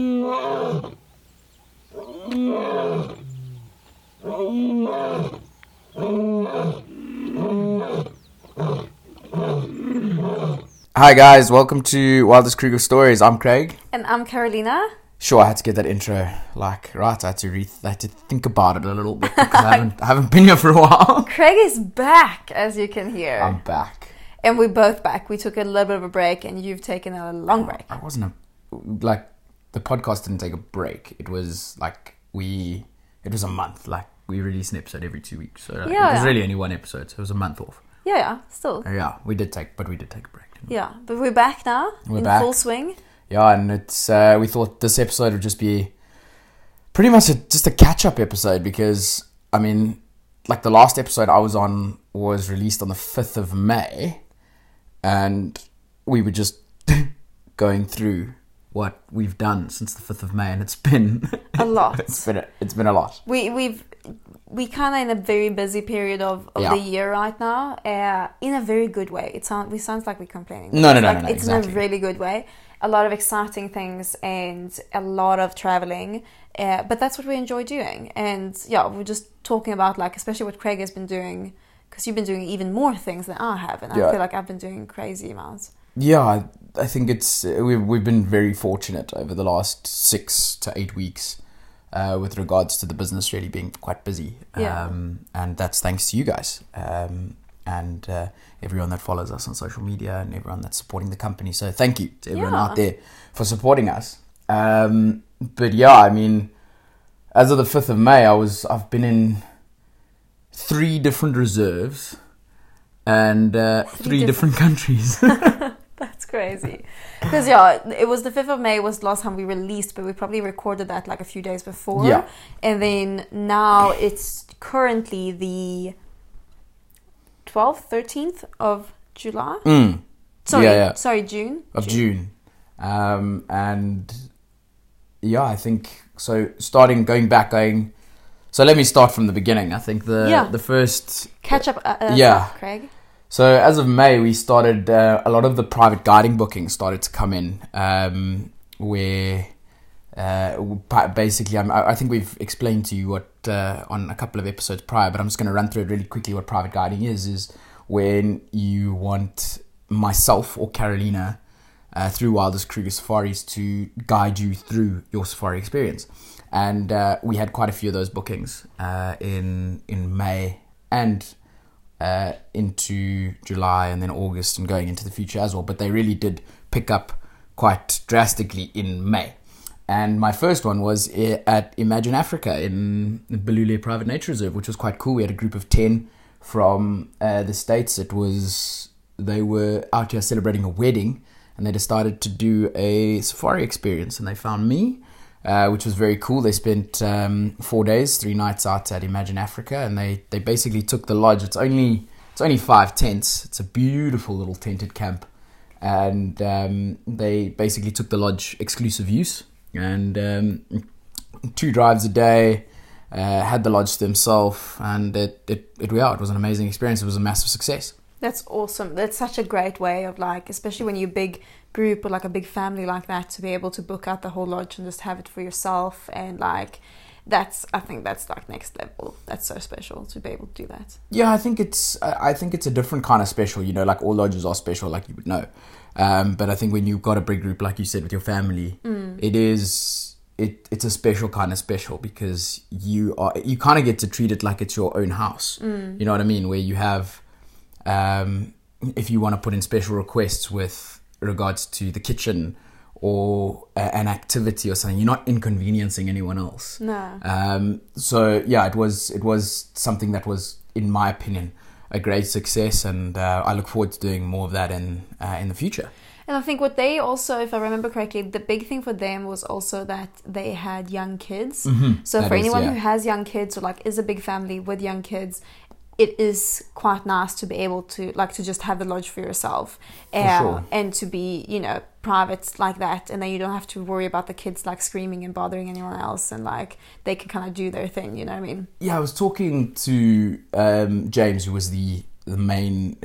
Hi guys, welcome to Wilders Kruger Stories. I'm Craig. And I'm Carolina. Sure, I had to get that intro right. I had to think about it a little bit because I haven't been here for a while. Craig is back, as you can hear. I'm back. And we're both back. We took a little bit of a break and you've taken a long break. I wasn't the podcast didn't take a break. It was it was a month. We release an episode every 2 weeks. So it was really only one episode. So it was a month off. Yeah, still. Yeah, we did take a break. Didn't we? Yeah, but we're back now. We're back. Full swing. Yeah, and it's we thought this episode would just be pretty much just a catch-up episode because, I mean, the last episode I was on was released on the 5th of May, and we were just going through what we've done since the 5th of May, and it's been... a lot. It's been a lot. We're kind of in a very busy period of the year right now, in a very good way. It sounds like we're complaining. No, it's exactly. In a really good way. A lot of exciting things and a lot of traveling, but that's what we enjoy doing. And yeah, we're just talking about especially what Craig has been doing, because you've been doing even more things than I have, and I feel like I've been doing crazy amounts. Yeah, I think it's we've been very fortunate over the last 6 to 8 weeks with regards to the business really being quite busy, and that's thanks to you guys. And everyone that follows us on social media and everyone that's supporting the company. So thank you to everyone out there for supporting us. But yeah, I mean, as of the 5th of May, I've been in 3 different reserves and 3 different countries. That's crazy. Because it was the 5th of May was the last time we released, but we probably recorded that a few days before. Yeah. And then now it's currently the... 13th of July. Mm. Sorry, June. June. And yeah, I think so. So let me start from the beginning. I think the first catch up. Craig. So as of May, we started a lot of the private guiding bookings started to come in. Basically, I think we've explained to you what on a couple of episodes prior, but I'm just going to run through it really quickly. What private guiding is when you want myself or Carolina through Wilders Kruger Safaris to guide you through your safari experience, and we had quite a few of those bookings in May and into July and then August and going into the future as well. But they really did pick up quite drastically in May. And my first one was at Imagine Africa in Balule Private Nature Reserve, which was quite cool. We had a group of 10 from the States. They were out here celebrating a wedding, and they decided to do a safari experience. And they found me, which was very cool. They spent 4 days, 3 nights out at Imagine Africa, and they basically took the lodge. It's only 5 tents. It's a beautiful little tented camp, and they basically took the lodge exclusive use. And 2 drives a day, had the lodge to himself, and it was an amazing experience. It was a massive success. That's awesome. That's such a great way of especially when you're a big group or a big family like that, to be able to book out the whole lodge and just have it for yourself. And I think that's next level. That's so special to be able to do that. Yeah, I think it's a different kind of special. All lodges are special, you would know. But I think when you've got a big group, like you said, with your family, it's a special kind of special, because you kind of get to treat it like it's your own house. You know what I mean? Where you have, if you want to put in special requests with regards to the kitchen or an activity or something, you're not inconveniencing anyone else. No. So yeah, it was something that was, in my opinion, a great success, and I look forward to doing more of that in the future. And I think what they also, if I remember correctly, the big thing for them was also that they had young kids. Mm-hmm. So anyone who has young kids or is a big family with young kids, it is quite nice to be able to to just have the lodge for yourself, for sure. And to be private like that, and then you don't have to worry about the kids screaming and bothering anyone else, and they can kind of do their thing, you know what I mean? Yeah, I was talking to James, who was the main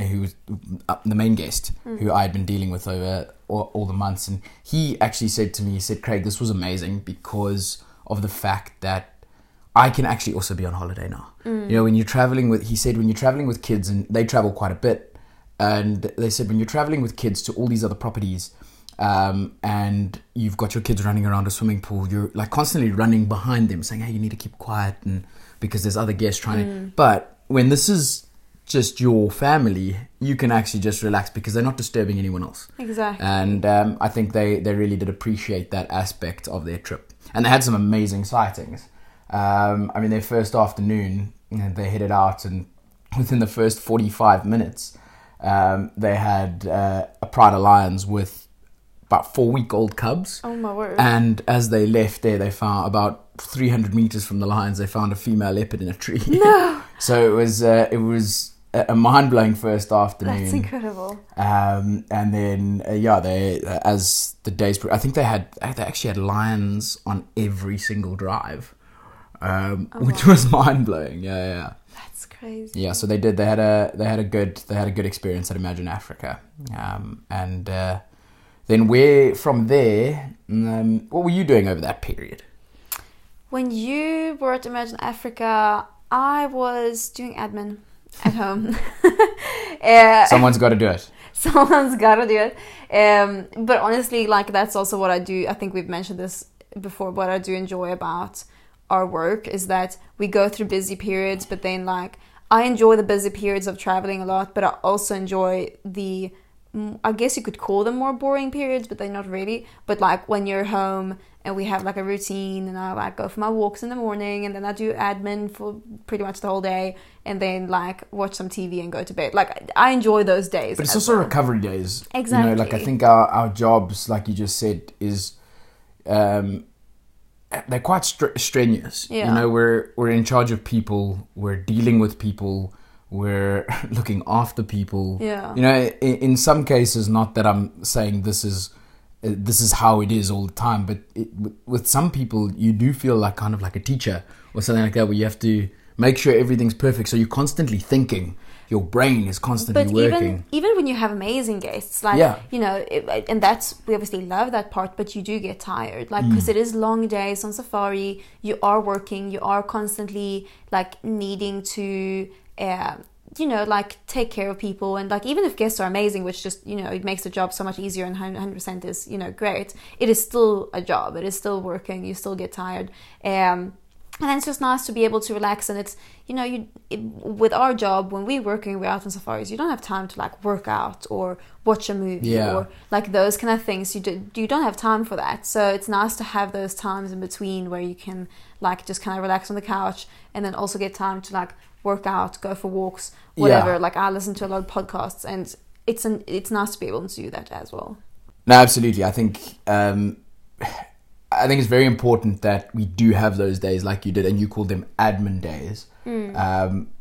guest who I had been dealing with over all the months. And he actually said to me, he said, Craig, this was amazing because of the fact that I can actually also be on holiday now. Mm. You know, when you're traveling with, he said, when you're traveling with kids, and they travel quite a bit, and they said, when you're traveling with kids to all these other properties, and you've got your kids running around a swimming pool, you're like constantly running behind them saying, hey, you need to keep quiet, and because there's other guests trying to, but when this is just your family, you can actually just relax because they're not disturbing anyone else. Exactly. And I think they really did appreciate that aspect of their trip. And they had some amazing sightings. I mean, their first afternoon, you know, they headed out, and within the first 45 minutes, they had a pride of lions with about 4-week-old cubs. Oh, my word. And as they left there, they found about 300 meters from the lions, they found a female leopard in a tree. No! So it was a mind-blowing first afternoon. That's incredible. And then, they as the days... I think they actually had lions on every single drive. Which was mind blowing. Yeah. That's crazy. Yeah, so they had a good experience at Imagine Africa. Then what were you doing over that period? When you were at Imagine Africa, I was doing admin at home. Someone's got to do it. But honestly, like, that's also what I do. I think we've mentioned this before. What I do enjoy about our work is that we go through busy periods, but then, like, I enjoy the busy periods of traveling a lot, but I also enjoy the, I guess you could call them more boring periods, but they're not really, but like when you're home and we have like a routine, and I like go for my walks in the morning, and then I do admin for pretty much the whole day, and then like watch some TV and go to bed. Like, I enjoy those days, but it's also recovery days. Exactly. You know, like, I think our jobs, like you just said, is they're quite strenuous. Yeah. You know, we're in charge of people, we're dealing with people, we're looking after people. Yeah. You know, in some cases, not that I'm saying this is how it is all the time, but with some people, you do feel like kind of like a teacher or something like that, where you have to make sure everything's perfect, so you're constantly thinking. Your brain is constantly working. But even when you have amazing guests, like, you know, and that's, we obviously love that part, but you do get tired, like, because it is long days on safari, you are working, you are constantly, like, needing to, you know, like, take care of people, and, like, even if guests are amazing, which just, you know, it makes the job so much easier, and 100% is, you know, great, it is still a job, it is still working, you still get tired, and then it's just nice to be able to relax. And it's, you know, with our job, when we're working, we're out on safaris, you don't have time to, like, work out or watch a movie or, like, those kind of things. You don't have time for that. So it's nice to have those times in between where you can, like, just kind of relax on the couch, and then also get time to, like, work out, go for walks, whatever. Yeah. Like, I listen to a lot of podcasts, and it's nice to be able to do that as well. No, absolutely. I think it's very important that we do have those days like you did, and you called them admin days.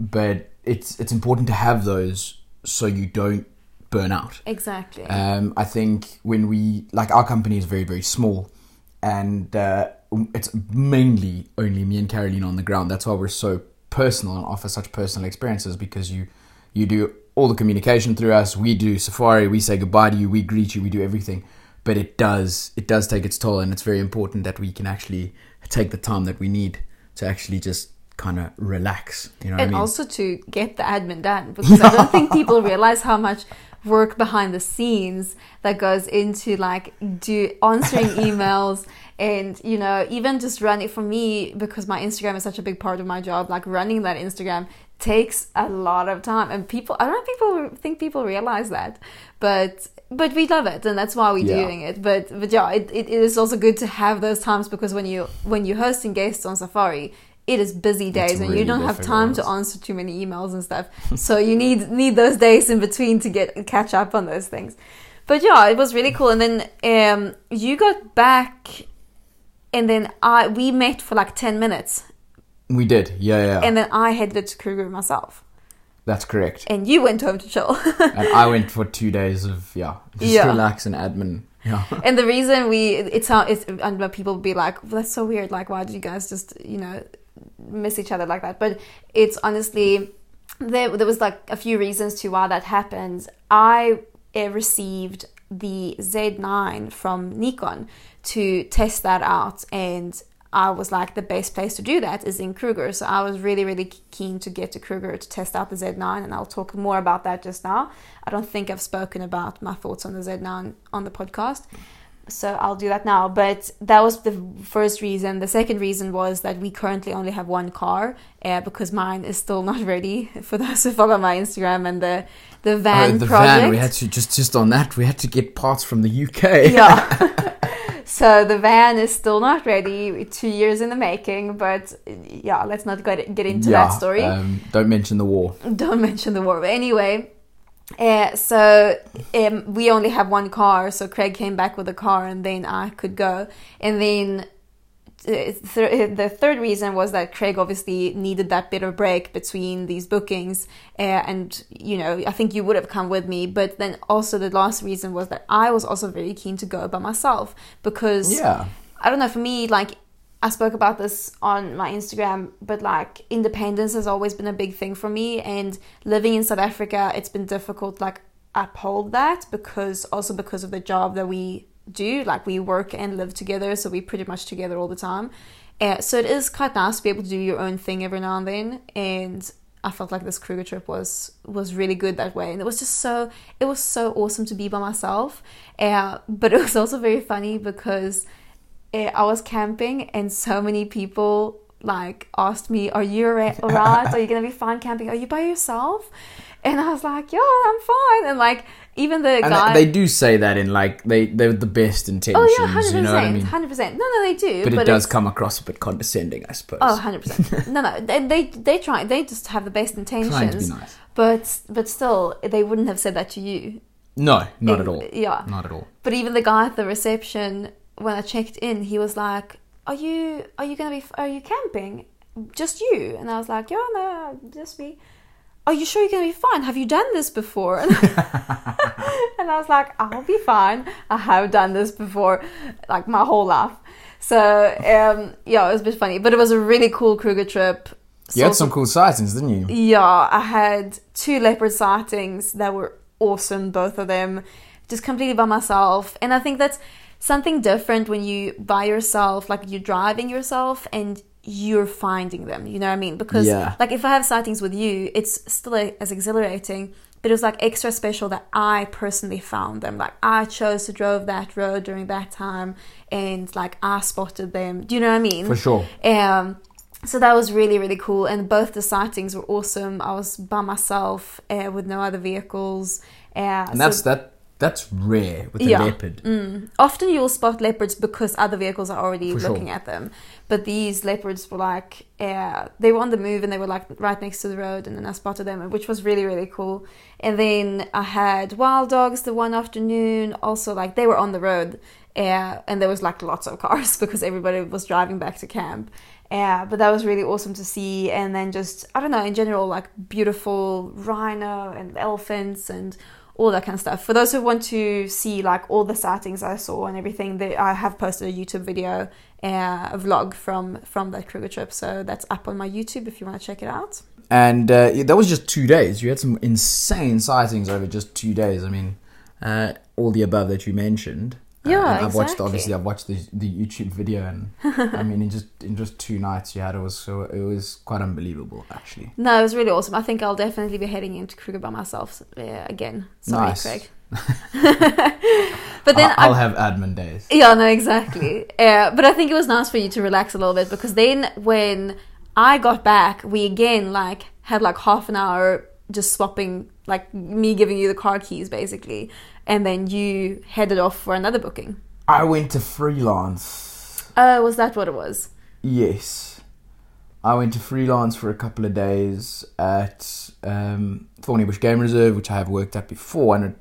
But it's important to have those so you don't burn out. Exactly. I think when we, like, our company is very, very small, and it's mainly only me and Caroline on the ground. That's why we're so personal and offer such personal experiences, because you do all the communication through us. We do safari. We say goodbye to you. We greet you. We do everything. But it does take its toll, and it's very important that we can actually take the time that we need to actually just kind of relax, you know what I mean? And also to get the admin done, because I don't think people realize how much work behind the scenes that goes into, like, answering emails and, you know, even just running. For me, because my Instagram is such a big part of my job, like, running that Instagram takes a lot of time, and people realize that, but we love it, and that's why we're doing it. But yeah, it is also good to have those times, because when you're hosting guests on safari, it is busy days, it's and really you don't have time to answer too many emails and stuff. So you need those days in between to catch up on those things. But yeah, it was really cool. And then you got back, and then we met for like 10 minutes. We did, yeah. And then I headed to Kruger myself. That's correct. And you went home to chill. And I went for 2 days of, relax and admin. Yeah. And the reason and people be like, well, that's so weird. Like, why did you guys just, you know, miss each other like that? But it's honestly, there was like a few reasons to why that happened. I received the Z9 from Nikon to test that out, and I was like, the best place to do that is in Kruger. So I was really, really keen to get to Kruger to test out the Z9, and I'll talk more about that just now. I don't think I've spoken about my thoughts on the Z9 on the podcast, so I'll do that now. But that was the first reason. The second reason was that we currently only have one car because mine is still not ready. For those who follow my Instagram and the van project. Van, we had to, just on that, we had to get parts from the UK. Yeah. So the van is still not ready, 2 years in the making, but yeah, let's not get into that story. Don't mention the war. But anyway, so we only have one car, so Craig came back with a car and then I could go. And then the third reason was that Craig obviously needed that bit of break between these bookings, and you know, I think you would have come with me, but then also the last reason was that I was also very keen to go by myself because I don't know, for me, like I spoke about this on my Instagram, but like independence has always been a big thing for me, and living in South Africa, it's been difficult like uphold that because of the job that we do, like we work and live together, so we're pretty much together all the time, so it is quite nice to be able to do your own thing every now and then, and I felt like this Kruger trip was really good that way, and it was just so, it was so awesome to be by myself, but it was also very funny because I was camping and so many people like asked me, are you alright, are you gonna be fine camping, are you by yourself? And I was like, yeah, I'm fine. And like, even the guy... They do say that in like, they're the best intentions. Oh yeah, 100%. You know what I mean? 100%. No, they do. But it does come across a bit condescending, I suppose. Oh, 100%. No, they try. They just have the best intentions. Trying to be nice. But still, they wouldn't have said that to you. No, not at all. Yeah. Not at all. But even the guy at the reception, when I checked in, he was like, are you camping? Just you? And I was like, yeah, no, just me. Are you sure you're going to be fine? Have you done this before? And I was like, I'll be fine. I have done this before, like my whole life. So, yeah, it was a bit funny. But it was a really cool Kruger trip. You had some cool sightings, didn't you? Yeah, I had 2 leopard sightings that were awesome, both of them. Just completely by myself. And I think that's something different when you by yourself, like you're driving yourself and you're finding them, you know what I mean? Because like if I have sightings with you, it's still as exhilarating, but it was like extra special that I personally found them. Like I chose to drove that road during that time and like I spotted them. Do you know what I mean? For sure. So that was really, really cool. And both the sightings were awesome. I was by myself with no other vehicles. And that's rare with a leopard. Mm. Often you will spot leopards because other vehicles are already looking at them. But these leopards were like, they were on the move and they were like right next to the road, and then I spotted them, which was really, really cool. And then I had wild dogs the one afternoon. Also like they were on the road and there was like lots of cars because everybody was driving back to camp. But that was really awesome to see. And then just, I don't know, in general, like beautiful rhino and elephants and all that kind of stuff. For those who want to see like all the sightings I saw and everything, I have posted a YouTube video, a vlog from that Kruger trip. So that's up on my YouTube if you want to check it out. And that was just 2 days. You had some insane sightings over just 2 days. I mean, all the above that you mentioned. I've watched the YouTube video, and I mean, in just 2 nights you had it was quite unbelievable, actually. No, it was really awesome. I think I'll definitely be heading into Kruger by myself again. Sorry, nice. Craig. But then I'll have admin days. Yeah, no, exactly. But I think it was nice for you to relax a little bit, because then when I got back, we again like had like half an hour just swapping, like me giving you the car keys basically, and then you headed off for another booking. I went to freelance. Oh, was that what it was? Yes, I went to freelance for a couple of days at Thorny Bush Game Reserve, which I have worked at before, and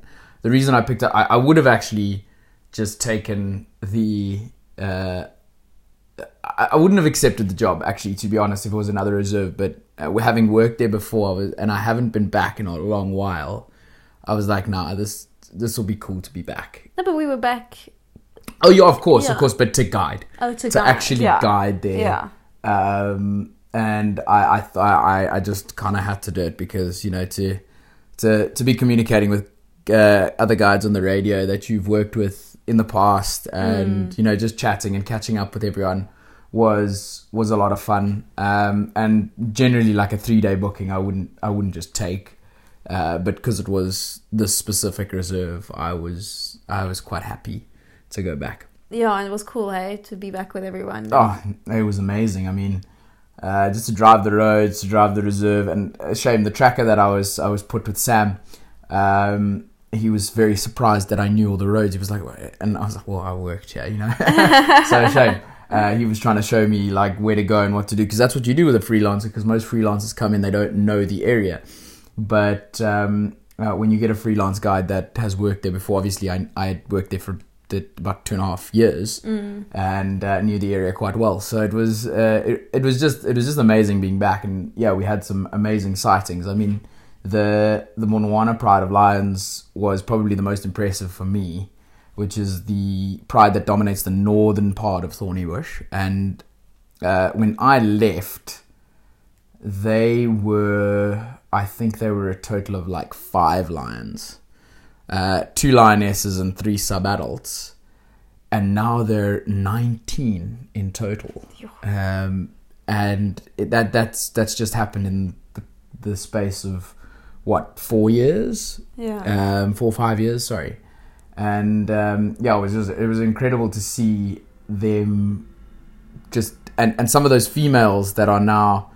the reason I picked up, I would have actually just taken the I wouldn't have accepted the job, actually, to be honest, if it was another reserve, but having worked there before, and I haven't been back in a long while, I was like, nah, this will be cool to be back. No, but we were back. Oh yeah, of course, but to guide. Oh, to guide. Actually guide there. Yeah. And I just kind of had to do it because, you know, to be communicating with other guides on the radio that you've worked with in the past, and you know, just chatting and catching up with everyone was a lot of fun. And generally, like a 3-day booking, I wouldn't just take, but because it was this specific reserve, I was quite happy to go back. Yeah, and it was cool, hey, to be back with everyone. Oh, it was amazing. I mean, just to drive the roads, to drive the reserve, and a shame the tracker that I was put with, Sam. He was very surprised that I knew all the roads. He was like, what? And I was like, well, I worked here, you know. So a shame. He was trying to show me like where to go and what to do, because that's what you do with a freelancer, because most freelancers come in, they don't know the area. But when you get a freelance guide that has worked there before, obviously I had worked there for about 2.5 years and knew the area quite well. So it was just amazing being back. And yeah, we had some amazing sightings. I mean, the Monoana Pride of lions was probably the most impressive for me, which is the pride that dominates the northern part of Thorny Bush. And when I left, I think they were a total of like 5 lions, 2 lionesses and 3 sub-adults. And now they're 19 in total. And that's just happened in the space of, what, 4 years? Yeah. 4 or 5 years, sorry. And yeah, it was incredible to see them just, and some of those females that are now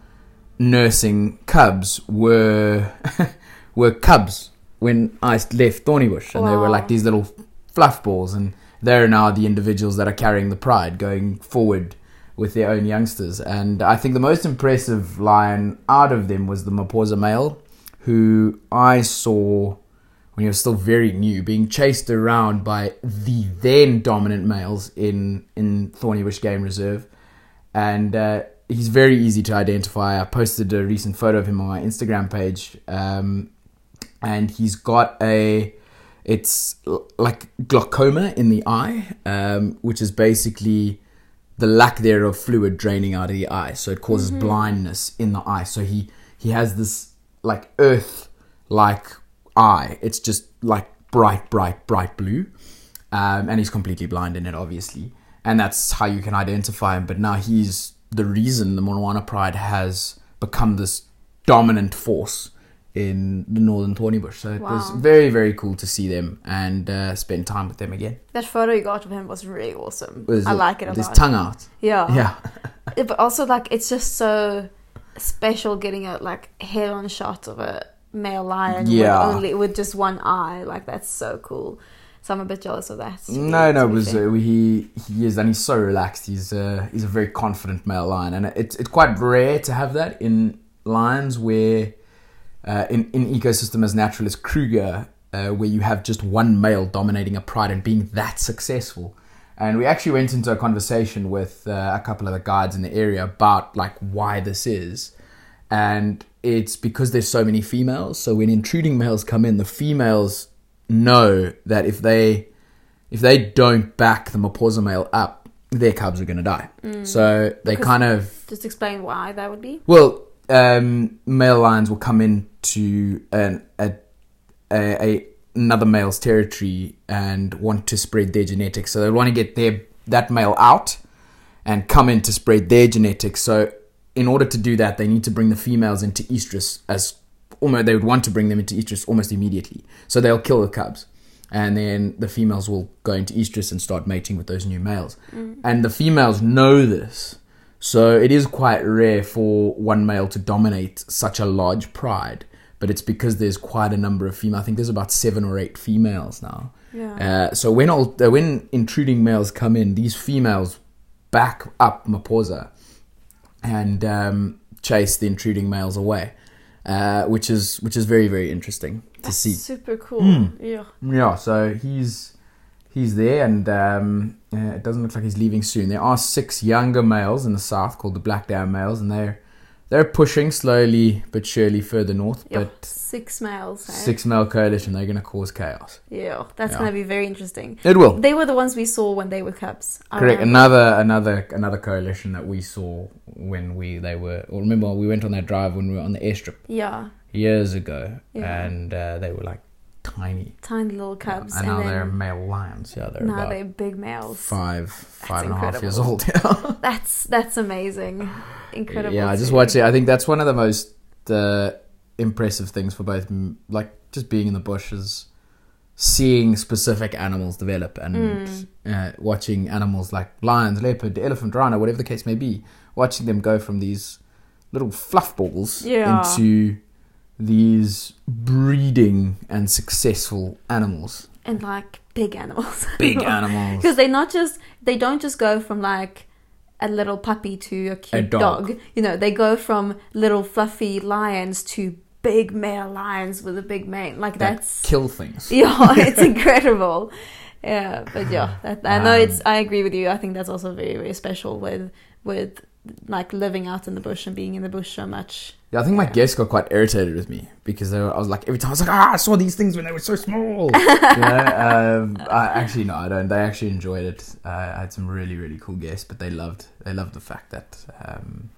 nursing cubs were cubs when I left Thorny Bush, and wow, they were like these little fluff balls, and they're now the individuals that are carrying the pride going forward with their own youngsters. And I think the most impressive lion out of them was the Mapoza male, who I saw when he was still very new, being chased around by the then dominant males in Thorny Bush Game Reserve. And he's very easy to identify. I posted a recent photo of him on my Instagram page, and he's got it's like glaucoma in the eye, which is basically the lack there of fluid draining out of the eye. So it causes blindness in the eye. So he has this like earth-like eye. It's just like bright blue, and he's completely blind in it, obviously, and that's how you can identify him. But now he's the reason the Monoana Pride has become this dominant force in the northern Thorny Bush. So it was very, very cool to see them and spend time with them again. That photo you got of him was really awesome. I like it a lot. His tongue out. Yeah. But also, like, it's just so special getting a like head-on shot of a male lion with just one eye. Like, that's so cool. So I'm a bit jealous of that. He is, and he's so relaxed. He's a very confident male lion, and it's quite rare to have that in lions where in ecosystem as natural as Kruger, where you have just one male dominating a pride and being that successful. And we actually went into a conversation with a couple of the guides in the area about like why this is. And it's because there's so many females. So when intruding males come in, the females know that if they don't back the Mapoza male up, their cubs are going to die. So they kind of... Just explain why that would be? Well, male lions will come into another male's territory and want to spread their genetics. So they want to get that male out and come in to spread their genetics. So in order to do that, they need to bring the females into estrus almost immediately. So they'll kill the cubs, and then the females will go into estrus and start mating with those new males. And the females know this. So it is quite rare for one male to dominate such a large pride, but it's because there's quite a number of females. I think there's about 7 or 8 females now. Yeah. So when intruding males come in, these females back up Mapoza and chase the intruding males away, which is very, very interesting to see. Super cool. Yeah. Yeah. So he's there, and it doesn't look like he's leaving soon. There are 6 younger males in the south called the Blackdown males, and they're pushing slowly but surely further north. Yep. But 6 males. Eh? 6 male coalition. They're going to cause chaos. Yeah, that's going to be very interesting. It will. They were the ones we saw when they were cubs. Correct. Another coalition that we saw when remember we went on that drive when we were on the airstrip. Yeah. Years ago, and they were like tiny. Tiny little cubs. Yeah. And now they're male lions. Yeah, they're now they're big males. Five and a half years old. Yeah. That's amazing. Incredible. Yeah, I just watched it. I think that's one of the most impressive things for both, like just being in the bush, is seeing specific animals develop and watching animals like lions, leopard, elephant, rhino, whatever the case may be, watching them go from these little fluff balls into these breeding and successful animals, and like big animals because they don't just go from like a little puppy to a cute dog. You know, they go from little fluffy lions to big male lions with a big mane. Like that's kill things. Yeah, it's incredible. Yeah, but yeah, I know it's. I agree with you. I think that's also very, very special with like living out in the bush and being in the bush so much. Yeah, I think my guests got quite irritated with me because I was like, every time I was like, I saw these things when they were so small. You know, actually, no, I don't. They actually enjoyed it. I had some really, really cool guests, but they loved the fact that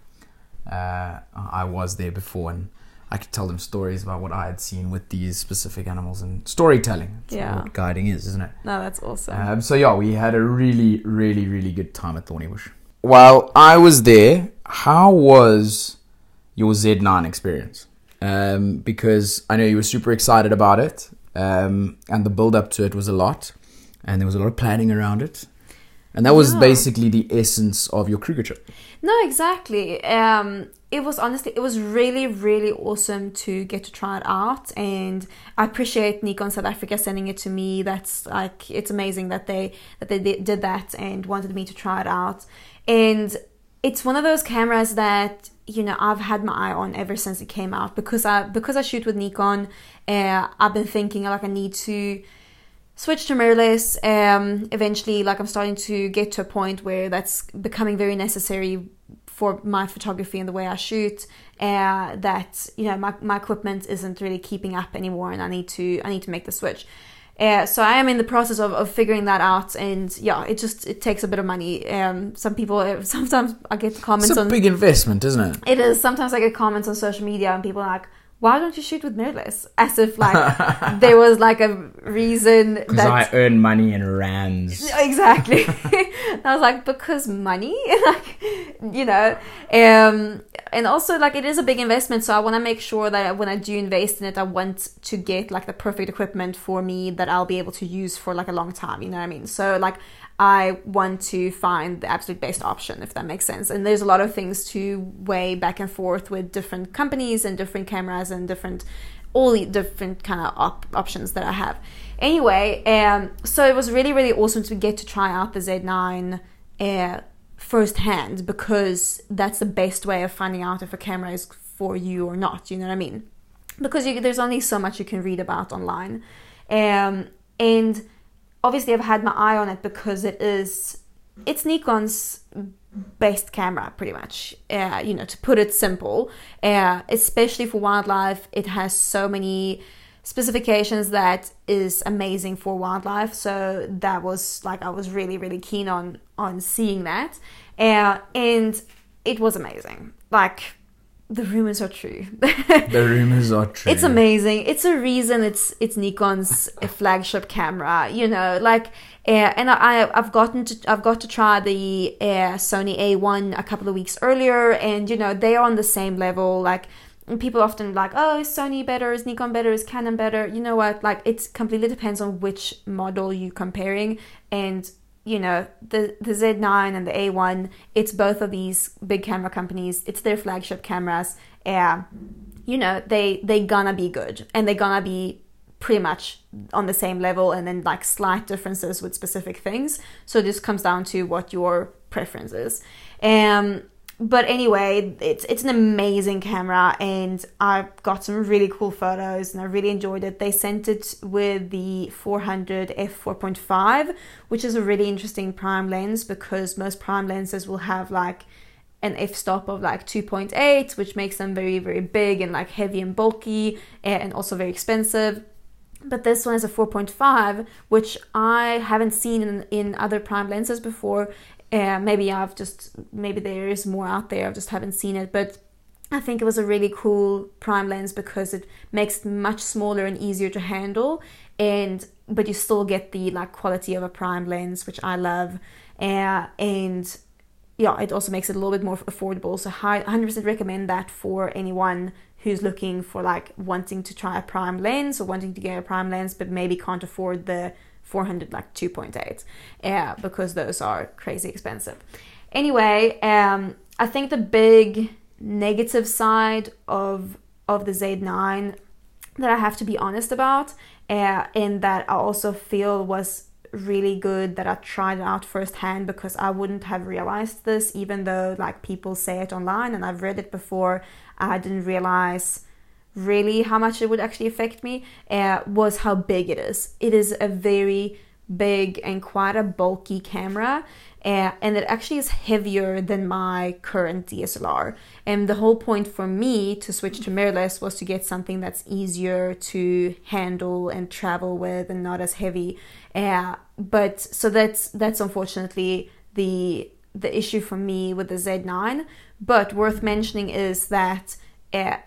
I was there before and I could tell them stories about what I had seen with these specific animals, and storytelling. That's what guiding is, isn't it? No, that's awesome. So yeah, we had a really, really, really good time at Thorny Bush. While I was there, how was your Z9 experience? Because I know you were super excited about it, and the build-up to it was a lot, and there was a lot of planning around it. And that was basically the essence of your Kruger trip. No, exactly. It was really, really awesome to get to try it out. And I appreciate Nikon South Africa sending it to me. That's like, it's amazing that they did that and wanted me to try it out. And it's one of those cameras that, you know, I've had my eye on ever since it came out, because I shoot with Nikon. I've been thinking like I need to switch to mirrorless. Eventually, like I'm starting to get to a point where that's becoming very necessary for my photography and the way I shoot, that, you know, my equipment isn't really keeping up anymore, and I need to make the switch. So I am in the process of figuring that out, and yeah, it takes a bit of money. Some people, sometimes I get comments on... It's a big investment, isn't it? It is. Sometimes I get comments on social media and people are like, why don't you shoot with mirrorless? As if like there was like a reason that... Because I earn money in rands. Exactly. I was like, because money? Like, you know. And also like it is a big investment, so I want to make sure that when I do invest in it, I want to get like the perfect equipment for me that I'll be able to use for like a long time, you know what I mean? So like I want to find the absolute best option, if that makes sense. And there's a lot of things to weigh back and forth with different companies and different cameras and all the different kind of options that I have. Anyway, so it was really, really awesome to get to try out the Z9 firsthand, because that's the best way of finding out if a camera is for you or not, you know what I mean? Because there's only so much you can read about online. And obviously I've had my eye on it because it's Nikon's best camera, pretty much, you know, to put it simple, especially for wildlife. It has so many specifications that is amazing for wildlife, so that was like I was really, really keen on seeing that, and it was amazing. Like the rumors are true. It's amazing. It's a reason it's Nikon's flagship camera, you know, like, and I've got to try the Sony A1 a couple of weeks earlier, and you know, they are on the same level. Like, and people often like, oh, is Sony better? Is Nikon better? Is Canon better? You know what? Like, it completely depends on which model you're comparing. And, you know, the Z9 and the A1, it's both of these big camera companies. It's their flagship cameras. You know, they gonna be good. And they're gonna be pretty much on the same level, and then like slight differences with specific things. So this comes down to what your preference is. But anyway, it's an amazing camera, and I got some really cool photos, and I really enjoyed it. They sent it with the 400 f4.5, which is a really interesting prime lens, because most prime lenses will have like an f-stop of like 2.8, which makes them very, very big and like heavy and bulky, and also very expensive. But this one is a 4.5, which I haven't seen in other prime lenses before. Maybe there is more out there. I just haven't seen it, but I think it was a really cool prime lens because it makes it much smaller and easier to handle, but you still get the like quality of a prime lens, which I love, and yeah, it also makes it a little bit more affordable. So I 100% recommend that for anyone who's looking for like wanting to try a prime lens or wanting to get a prime lens, but maybe can't afford the 400 like 2.8, because those are crazy expensive. Anyway, I think the big negative side of the Z9 that I have to be honest about, and that I also feel was really good that I tried it out firsthand, because I wouldn't have realized this, even though like people say it online and I've read it before, I didn't realize really how much it would actually affect me, was how big it is. It is a very big and quite a bulky camera, and it actually is heavier than my current DSLR. And the whole point for me to switch to mirrorless was to get something that's easier to handle and travel with and not as heavy. But so that's unfortunately the issue for me with the Z9. But worth mentioning is that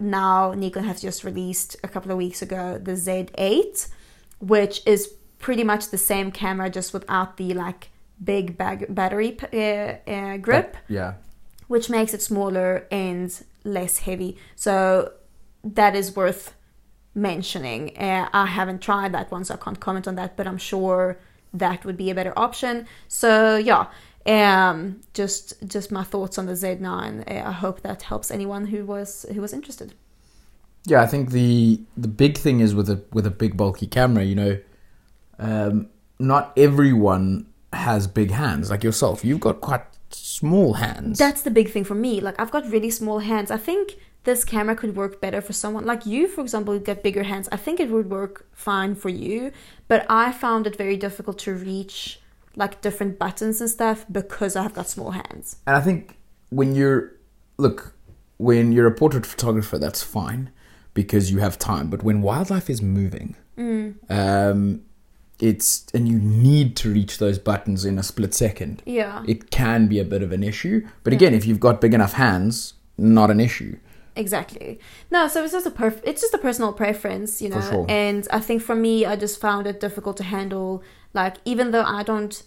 now Nikon has just released a couple of weeks ago the Z8, which is pretty much the same camera, just without the like big battery grip, which makes it smaller and less heavy. So that is worth mentioning. I haven't tried that one, so I can't comment on that, but I'm sure that would be a better option. So yeah, just my thoughts on the Z9. I hope that helps anyone who was interested. Yeah, I think the big thing is with a big bulky camera, you know, not everyone has big hands like yourself. You've got quite small hands. That's the big thing for me. Like, I've got really small hands. I think this camera could work better for someone like you, for example, who'd get bigger hands. I think it would work fine for you, but I found it very difficult to reach like different buttons and stuff because I've got small hands. And I think when you're a portrait photographer, that's fine because you have time. But when wildlife is moving, and you need to reach those buttons in a split second. Yeah. It can be a bit of an issue. But again, if you've got big enough hands, not an issue. Exactly. No, so it's just a personal preference, you know. For sure. And I think for me, I just found it difficult to handle, like, even though I don't,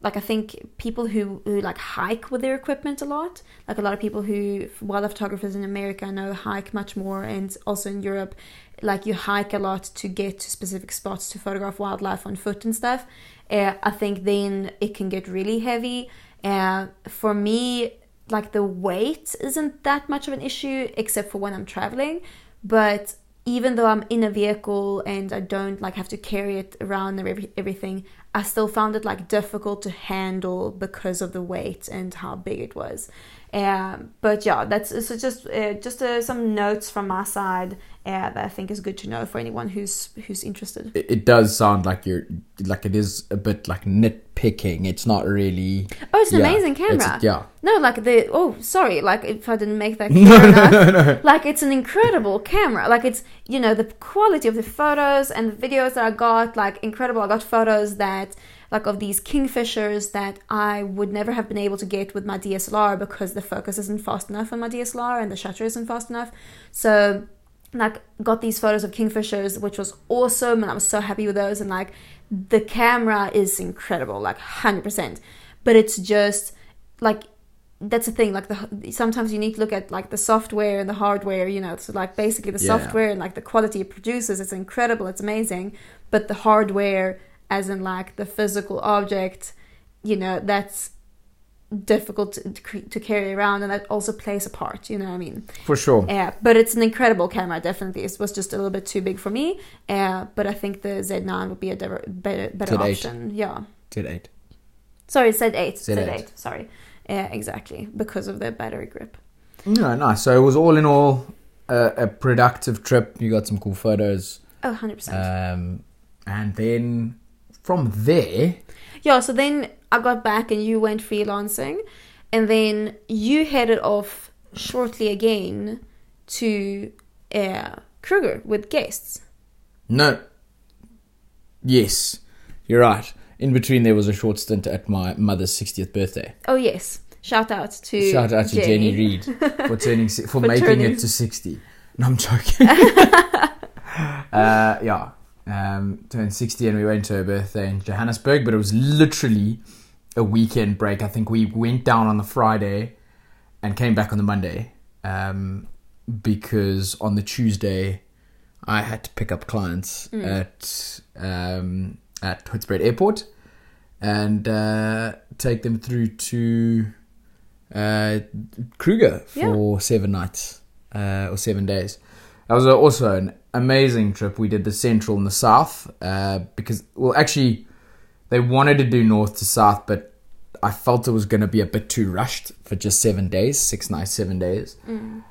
like, I think people who like hike with their equipment a lot, like a lot of people wildlife photographers in America I know hike much more, and also in Europe, like you hike a lot to get to specific spots to photograph wildlife on foot and stuff. I think then it can get really heavy. For me, like the weight isn't that much of an issue except for when I'm traveling. But even though I'm in a vehicle and I don't like have to carry it around and everything, I still found it like difficult to handle because of the weight and how big it was. But yeah, that's just some notes from my side that I think is good to know for anyone who's interested. It does sound like it is a bit like nitpicking. It's not really. Oh, it's an amazing camera. No, like sorry, if I didn't make that clear enough. No. Like, it's an incredible camera. Like, it's, you know, the quality of the photos and the videos that I got, like, incredible. I got photos that, like, of these kingfishers that I would never have been able to get with my DSLR because the focus isn't fast enough on my DSLR and the shutter isn't fast enough. So, like, got these photos of kingfishers, which was awesome, and I was so happy with those. And like, the camera is incredible, like 100%. But it's just like, that's the thing. Like, sometimes you need to look at like the software and the hardware, you know. So like, basically the software and like the quality it produces, it's incredible, it's amazing. But the hardware, as in like the physical object, you know, that's difficult to carry around, and that also plays a part, you know what I mean? For sure. Yeah, but it's an incredible camera, definitely. It was just a little bit too big for me, but I think the Z9 would be a better option. Z8. Sorry. Exactly, because of the battery grip. No, nice. So it was all in all a productive trip. You got some cool photos. Oh, 100%. And then from there... Yeah, so then I got back and you went freelancing, and then you headed off shortly again to Kruger with guests. No. Yes, you're right. In between there was a short stint at my mother's 60th birthday. Oh, yes. Shout out to Jenny Reed for making it to 60. No, I'm joking. Turned 60 and we went to her birthday in Johannesburg, but it was literally a weekend break. I think we went down on the Friday and came back on the Monday because on the Tuesday I had to pick up clients at Hoedspruit Airport and take them through to Kruger for 7 nights or 7 days. That was also an amazing trip. We did the central and the south because, well, actually, they wanted to do north to south, but I felt it was going to be a bit too rushed for just 7 days, 6 nights, 7 days. Mm.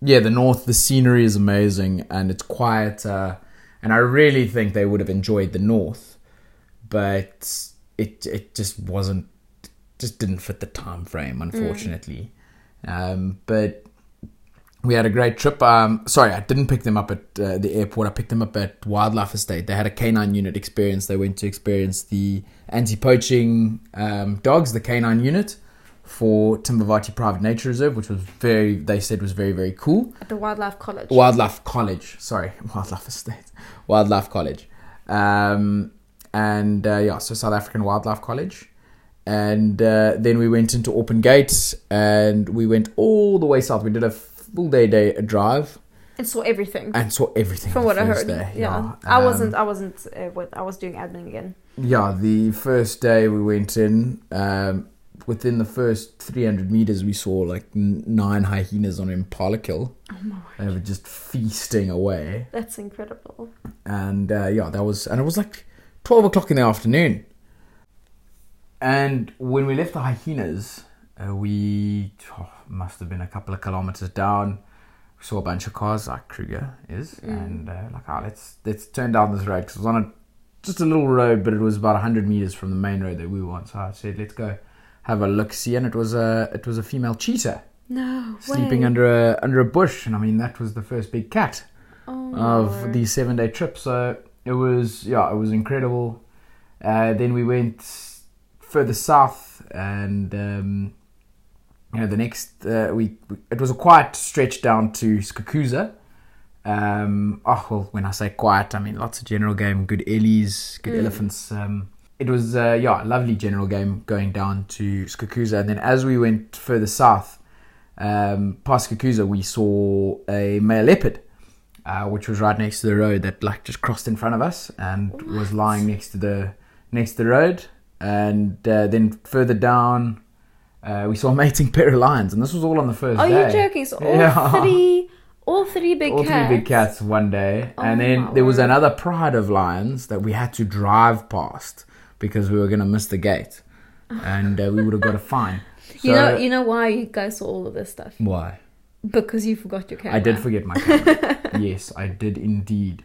The north, the scenery is amazing and it's quieter. And I really think they would have enjoyed the north, but it just wasn't. Just didn't fit the time frame, unfortunately. Mm. But we had a great trip. I didn't pick them up at the airport. I picked them up at Wildlife Estate. They had a canine unit experience. They went to experience the anti-poaching dogs, the canine unit, for Timbavati Private Nature Reserve, which was very, very cool. At the Wildlife College. Wildlife Estate. Wildlife College. So South African Wildlife College. And then we went into Open Gates and we went all the way south. We did a full day drive. And saw everything. From what I heard. Day, yeah. I was doing admin again. Yeah, the first day we went in, within the first 300 meters, we saw like 9 hyenas on an impala kill. Oh my God. They were just feasting away. That's incredible. And it was like 12 o'clock in the afternoon. And when we left the hyenas, we must have been a couple of kilometers down. We saw a bunch of cars, like Kruger is, and let's turn down this road because it was on just a little road, but it was about 100 meters from the main road that we were on. So I said, let's go have a look, see, and it was a female cheetah. No way. Sleeping under a bush, and I mean that was the first big cat of the 7-day trip. So it was incredible. Then we went further south, and the next it was a quiet stretch down to Skukuza. When I say quiet, I mean lots of general game, good ellies, good elephants. It was lovely general game going down to Skukuza, and then as we went further south past Skukuza, we saw a male leopard, which was right next to the road that like just crossed in front of us and was lying next to the road. And then further down, we saw a mating pair of lions, and this was all on the first day. Are you joking? So all three big cats one day, and then there was another pride of lions that we had to drive past because we were going to miss the gate, and we would have got a fine. So, you know why you guys saw all of this stuff? Why? Because you forgot your camera. I did forget my camera. Yes, I did indeed.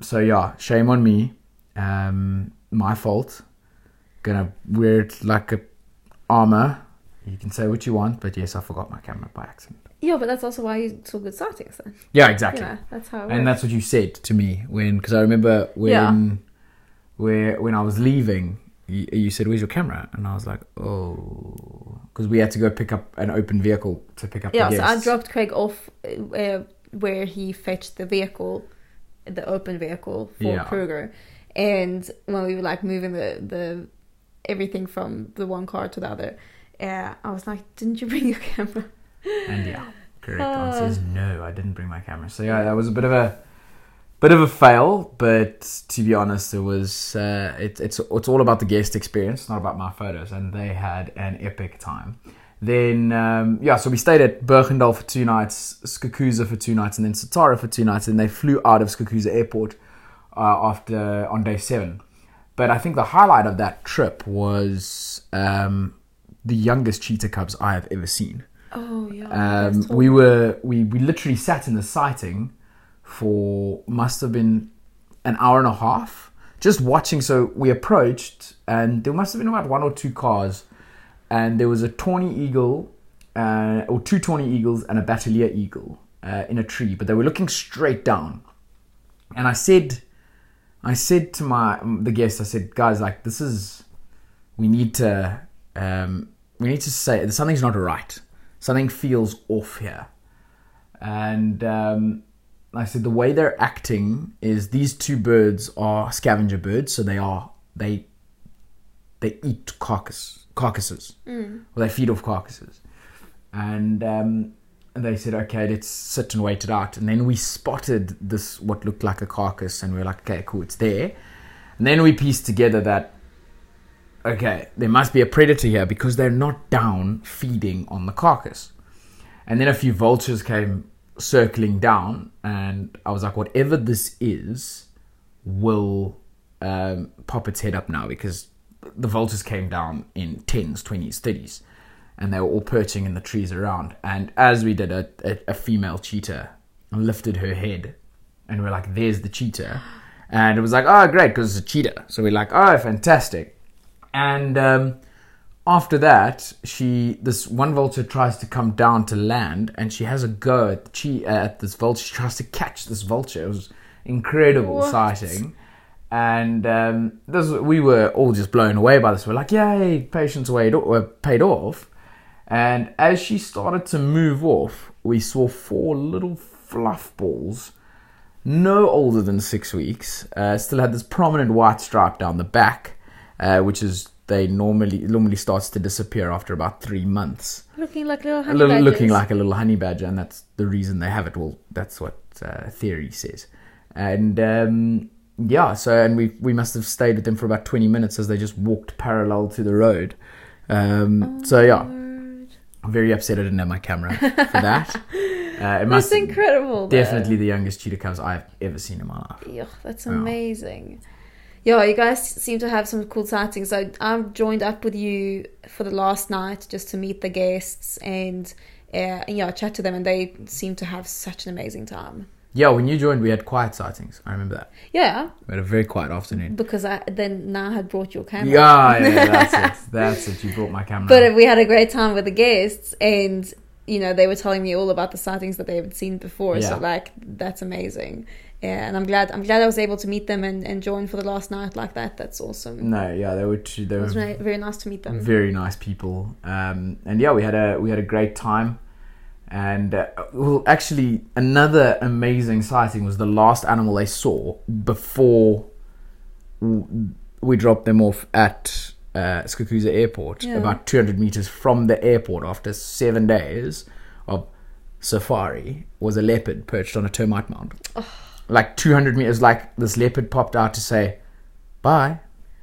Shame on me. My fault. Gonna wear it like a armor. You can say what you want, but yes, I forgot my camera by accident. Yeah, but that's also why you saw good sightings then. Yeah, exactly. Yeah, that's how it works. And that's what you said to me because I remember when I was leaving, you said, "Where's your camera?" And I was like, "Oh," because we had to go pick up an open vehicle to pick up. Yeah, the guests. So I dropped Craig off where he fetched the open vehicle for Kruger. And when we were like moving the everything from the one car to the other, I was like, "Didn't you bring your camera?" And correct answer is no, I didn't bring my camera. So that was a bit of a fail. But to be honest, it was it's all about the guest experience, not about my photos. And they had an epic time. Then so we stayed at Bergendal for 2 nights, Skukuza for 2 nights, and then Satara for 2 nights. And they flew out of Skukuza Airport. On day 7. But I think the highlight of that trip was the youngest cheetah cubs I have ever seen. Oh yeah. We literally sat in the sighting for must have been an hour and a half just watching. So we approached and there must have been about 1 or 2 cars, and there was a tawny eagle or 2 tawny eagles and a batelier eagle in a tree, but they were looking straight down. And I said, I said to the guests, I said, guys, like, this is, we need to say, something's not right. Something feels off here. And I said, the way they're acting is these two birds are scavenger birds. So they eat carcasses. Mm. Or they feed off carcasses. And they said, okay, let's sit and wait it out. And then we spotted this, what looked like a carcass, and we were like, okay, cool, it's there. And then we pieced together that, okay, there must be a predator here because they're not down feeding on the carcass. And then a few vultures came circling down, and I was like, whatever this is will pop its head up now, because the vultures came down in 10s, 20s, 30s. And they were all perching in the trees around. And as we did, a female cheetah lifted her head. And we're like, there's the cheetah. And it was like, oh, great, because it's a cheetah. So we're like, oh, fantastic. And after that, this one vulture tries to come down to land. And she has a go at this vulture. She tries to catch this vulture. It was incredible sighting. And we were all just blown away by this. We're like, yay, patience paid off. And as she started to move off, we saw 4 little fluff balls, no older than 6 weeks, still had this prominent white stripe down the back, which is they normally starts to disappear after about 3 months. Looking like little honey badgers. Looking like a little honey badger, and that's the reason they have it. Well, that's what theory says. And we must have stayed with them for about 20 minutes as they just walked parallel to the road. I'm very upset I didn't have my camera for that. That's incredible. Definitely the youngest cheetah cubs I've ever seen in my life. Yeah, that's amazing. Yeah, you guys seem to have some cool sightings. So I've joined up with you for the last night just to meet the guests and chat to them, and they seem to have such an amazing time. Yeah, when you joined, we had quiet sightings. I remember that. Yeah. We had a very quiet afternoon. Because I had brought your camera. Yeah, that's it. That's it. You brought my camera. But we had a great time with the guests, and, you know, they were telling me all about the sightings that they haven't seen before. Yeah. So, like, that's amazing. Yeah, and I'm glad I was able to meet them and join for the last night like that. That's awesome. No, yeah, they were very nice to meet them. Very nice people. We had a great time. And another amazing sighting was the last animal they saw before we dropped them off at Skukuza Airport, about 200 meters from the airport after 7 days of safari, was a leopard perched on a termite mound. Oh. Like 200 meters, like this leopard popped out to say, bye.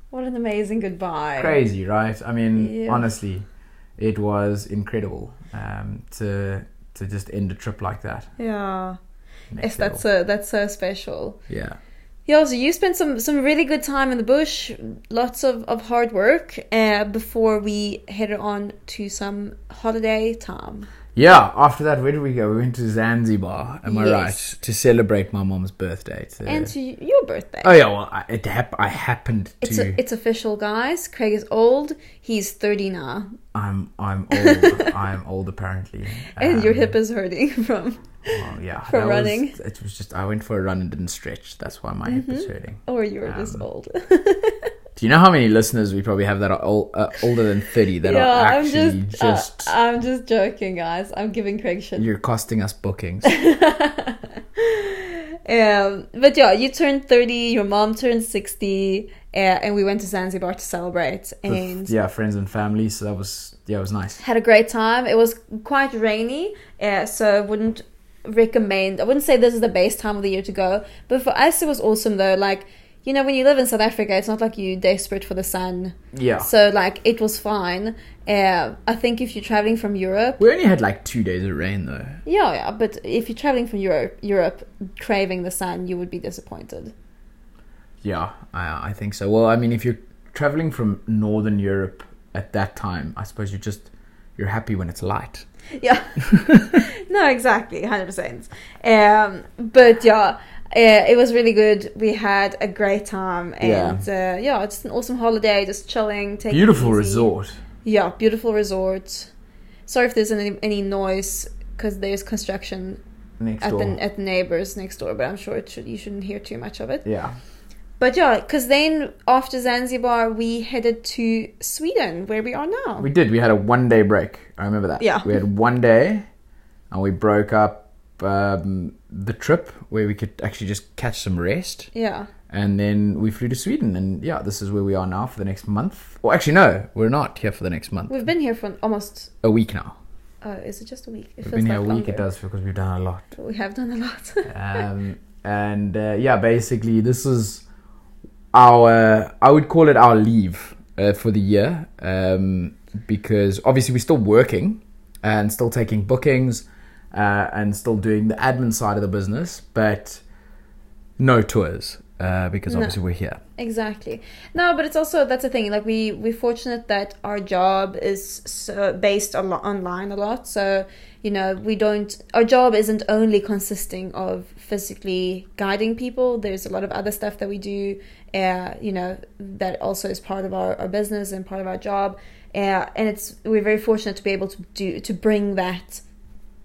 What an amazing goodbye. Crazy, right? I mean, honestly, it was incredible to just end a trip like that. Yeah. Yes, that's so special. Yeah. Yeah, so you spent some really good time in the bush, lots of hard work before we headed on to some holiday time. Yeah, after that, where did we go? We went to Zanzibar, am I right? To celebrate my mom's birthday. And to your birthday. Oh, yeah, well, I happened to... It's official, guys. Craig is old. He's 30 now. I'm old. I'm old, apparently. And your hip is hurting from... Well, yeah. From running. I went for a run and didn't stretch. That's why my hip is hurting. Or you were just old. Do you know how many listeners we probably have that are older than 30 that are actually just... I'm just joking, guys. I'm giving Craig shit. You're costing us bookings. But yeah, you turned 30, your mom turned 60, and we went to Zanzibar to celebrate. And friends and family. So that was, it was nice. Had a great time. It was quite rainy, so I wouldn't... recommend. I wouldn't say this is the best time of the year to go, but for us it was awesome though. Like, you know, when you live in South Africa, it's not like you're desperate for the sun. Yeah. So like it was fine. I think if you're traveling from Europe, we only had like 2 days of rain though. Yeah. But if you're traveling from Europe, craving the sun, you would be disappointed. Yeah, I think so. Well, I mean, if you're traveling from Northern Europe at that time, I suppose you're happy when it's light. Yeah. No, exactly. 100%. But yeah, it was really good. We had a great time. And it's an awesome holiday. Just chilling. Beautiful resort. Yeah, beautiful resort. Sorry if there's any noise because there's construction next door. At the neighbors next door. But I'm sure you shouldn't hear too much of it. Yeah. But yeah, because then after Zanzibar, we headed to Sweden, where we are now. We did. We had a one-day break. I remember that. Yeah. We had 1 day, and we broke up the trip where we could actually just catch some rest. Yeah. And then we flew to Sweden, and yeah, this is where we are now for the next month. Well, actually, no, we're not here for the next month. We've been here for almost... a week now. Oh, is it just a week? We've been here a week, it does, because we've done a lot. We have done a lot. Yeah, basically, this is... our I would call it our leave for the year, because obviously we're still working and still taking bookings and still doing the admin side of the business, but no tours because obviously we're here. Exactly. No, but it's also, that's the thing, like we're fortunate that our job is so based on online a lot, so you know, we don't, our job isn't only consisting of physically guiding people. There's a lot of other stuff that we do, you know, that also is part of our business and part of our job. And it's, we're very fortunate to be able to do, to bring that,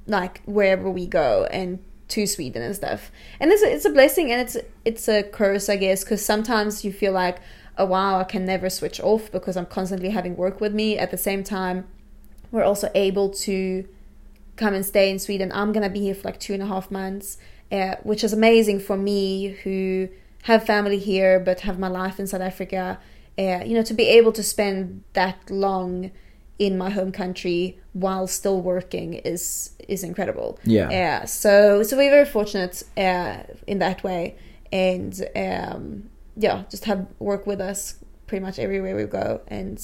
like, wherever we go and to Sweden and stuff. And it's a blessing, and it's a curse, I guess, because sometimes you feel like, oh wow, I can never switch off because I'm constantly having work with me. At the same time, we're also able to come and stay in Sweden. I'm going to be here for like 2.5 months, which is amazing for me who have family here but have my life in South Africa, you know, to be able to spend that long in my home country while still working is incredible. Yeah. So we're very fortunate in that way, and yeah, just have work with us pretty much everywhere we go, and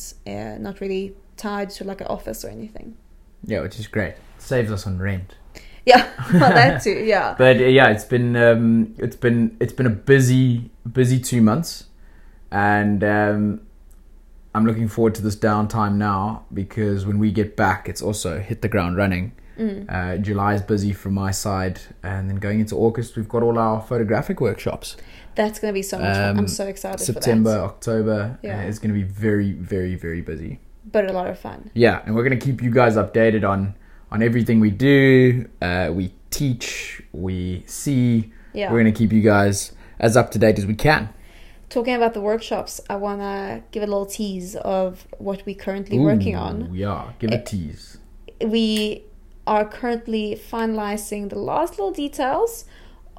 not really tied to like an office or anything. Yeah, which is great. Saves us on rent. Yeah, well, that too. Yeah. But yeah, it's been a busy 2 months, and I'm looking forward to this downtime now, because when we get back, it's also hit the ground running. July is busy from my side, and then going into August, we've got all our photographic workshops. That's going to be so much fun. I'm so excited. September, for that. October, yeah, it's going to be very, very, very busy. But a lot of fun. Yeah, and we're going to keep you guys updated on everything we do. We teach, we see. Yeah. We're going to keep you guys as up to date as we can. Talking about the workshops, I want to give a little tease of what we're currently working on. Yeah, give a tease. We are currently finalizing the last little details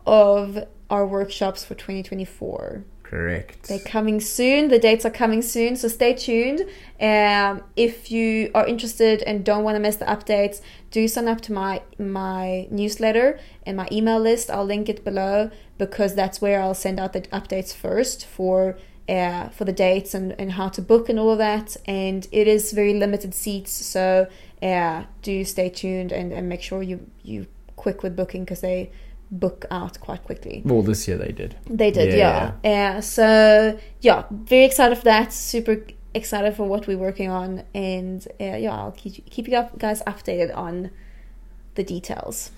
of our workshops for 2024. Correct. They're coming soon. The dates are coming soon, so stay tuned. If you are interested and don't want to miss the updates, do sign up to my newsletter and my email list. I'll link it below, because that's where I'll send out the updates first for the dates and how to book and all of that. And it is very limited seats, so do stay tuned and make sure you're quick with booking, because they book out quite quickly. Well, this year they did, yeah. So yeah, very excited for that, super excited for what we're working on, and yeah, I'll keep you guys updated on the details.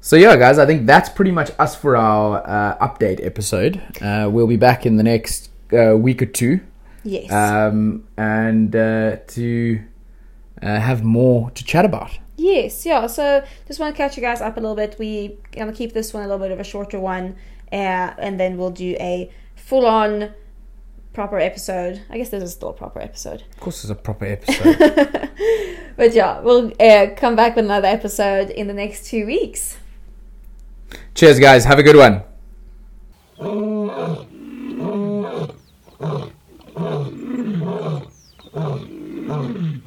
So yeah, guys, I think that's pretty much us for our update episode. We'll be back in the next week or two. Yes. And to have more to chat about. Yes, yeah, so just want to catch you guys up a little bit. We're going to keep this one a little bit of a shorter one, and then we'll do a full-on proper episode. I guess this is still a proper episode. Of course it's a proper episode. But yeah, we'll come back with another episode in the next 2 weeks. Cheers, guys. Have a good one.